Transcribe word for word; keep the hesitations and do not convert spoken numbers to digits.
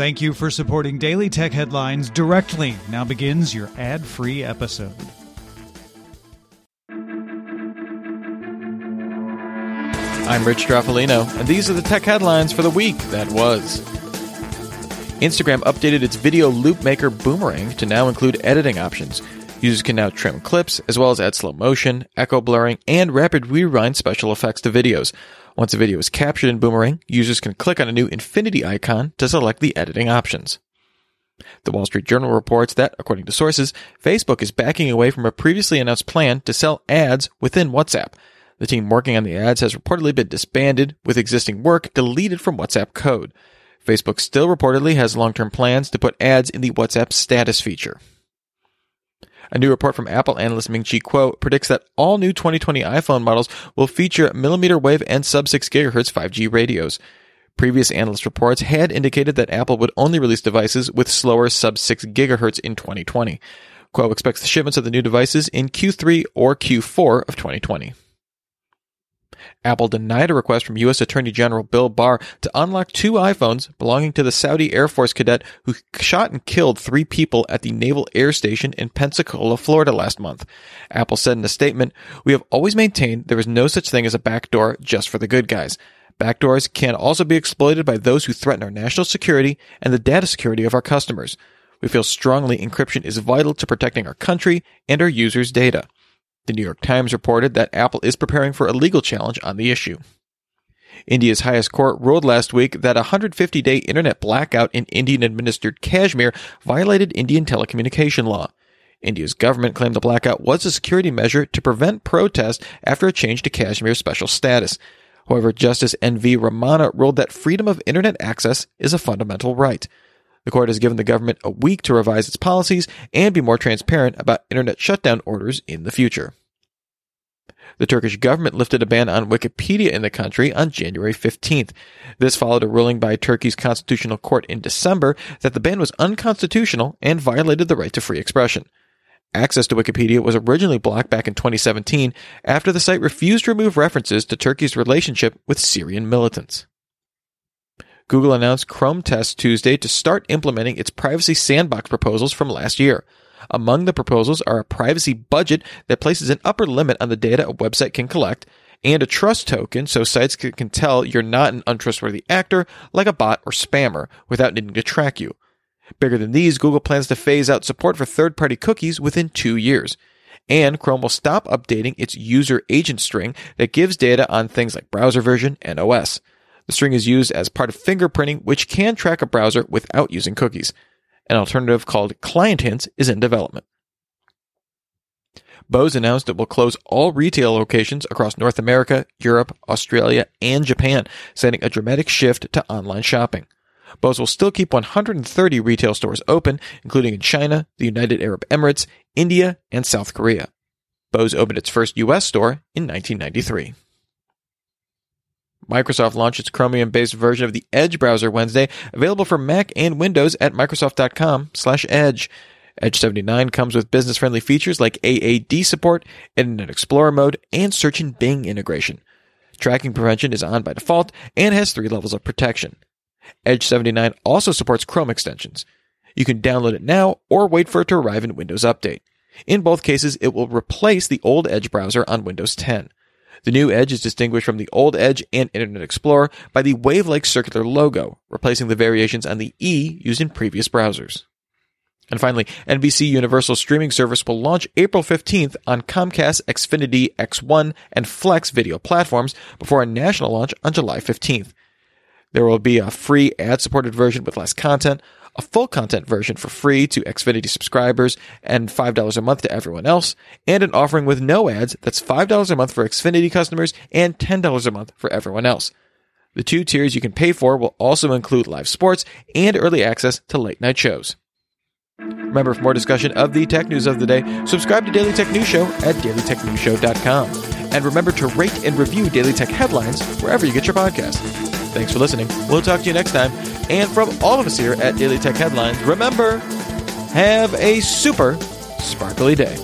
Thank you for supporting Daily Tech Headlines directly. Now begins your ad-free episode. I'm Rich Trapolino, and these are the tech headlines for the week that was. Instagram updated its video loop maker Boomerang to now include editing options. Users can now trim clips, as well as add slow motion, echo blurring, and rapid rewind special effects to videos. Once a video is captured in Boomerang, users can click on a new infinity icon to select the editing options. The Wall Street Journal reports that, according to sources, Facebook is backing away from a previously announced plan to sell ads within WhatsApp. The team working on the ads has reportedly been disbanded, with existing work deleted from WhatsApp code. Facebook still reportedly has long-term plans to put ads in the WhatsApp status feature. A new report from Apple analyst Ming-Chi Kuo predicts that all new twenty twenty iPhone models will feature millimeter wave and sub six gigahertz five G radios. Previous analyst reports had indicated that Apple would only release devices with slower sub six gigahertz in twenty twenty. Kuo expects the shipments of the new devices in Q three or Q four of twenty twenty. Apple denied a request from U S Attorney General Bill Barr to unlock two iPhones belonging to the Saudi Air Force cadet who shot and killed three people at the Naval Air Station in Pensacola, Florida last month. Apple said in a statement, "We have always maintained there is no such thing as a backdoor just for the good guys. Backdoors can also be exploited by those who threaten our national security and the data security of our customers. We feel strongly encryption is vital to protecting our country and our users' data." The New York Times reported that Apple is preparing for a legal challenge on the issue. India's highest court ruled last week that a one hundred fifty day internet blackout in Indian-administered Kashmir violated Indian telecommunication law. India's government claimed the blackout was a security measure to prevent protests after a change to Kashmir's special status. However, Justice N V Ramana ruled that freedom of internet access is a fundamental right. The court has given the government a week to revise its policies and be more transparent about internet shutdown orders in the future. The Turkish government lifted a ban on Wikipedia in the country on January fifteenth. This followed a ruling by Turkey's constitutional court in December that the ban was unconstitutional and violated the right to free expression. Access to Wikipedia was originally blocked back in twenty seventeen after the site refused to remove references to Turkey's relationship with Syrian militants. Google announced Chrome tests Tuesday to start implementing its privacy sandbox proposals from last year. Among the proposals are a privacy budget that places an upper limit on the data a website can collect, and a trust token so sites can tell you're not an untrustworthy actor like a bot or spammer without needing to track you. Bigger than these, Google plans to phase out support for third-party cookies within two years. And Chrome will stop updating its user agent string that gives data on things like browser version and O S. The string is used as part of fingerprinting, which can track a browser without using cookies. An alternative called Client Hints is in development. Bose announced it will close all retail locations across North America, Europe, Australia, and Japan, sending a dramatic shift to online shopping. Bose will still keep one hundred thirty retail stores open, including in China, the United Arab Emirates, India, and South Korea. Bose opened its first U S store in nineteen ninety-three. Microsoft launched its Chromium-based version of the Edge browser Wednesday, available for Mac and Windows at Microsoft dot com slash Edge. Edge seventy-nine comes with business-friendly features like A A D support, Internet Explorer mode, and search and Bing integration. Tracking prevention is on by default and has three levels of protection. Edge seventy-nine also supports Chrome extensions. You can download it now or wait for it to arrive in Windows Update. In both cases, it will replace the old Edge browser on Windows ten. The new Edge is distinguished from the old Edge and Internet Explorer by the wave-like circular logo, replacing the variations on the E used in previous browsers. And finally, N B C Universal streaming service will launch April fifteenth on Comcast, Xfinity, X one, and Flex video platforms before a national launch on July fifteenth. There will be a free ad-supported version with less content, a full content version for free to Xfinity subscribers and five dollars a month to everyone else, and an offering with no ads that's five dollars a month for Xfinity customers and ten dollars a month for everyone else. The two tiers you can pay for will also include live sports and early access to late-night shows. Remember, for more discussion of the tech news of the day, subscribe to Daily Tech News Show at daily tech news show dot com. And remember to rate and review Daily Tech Headlines wherever you get your podcast. Thanks for listening. We'll talk to you next time. And from all of us here at Daily Tech Headlines, remember, have a super sparkly day.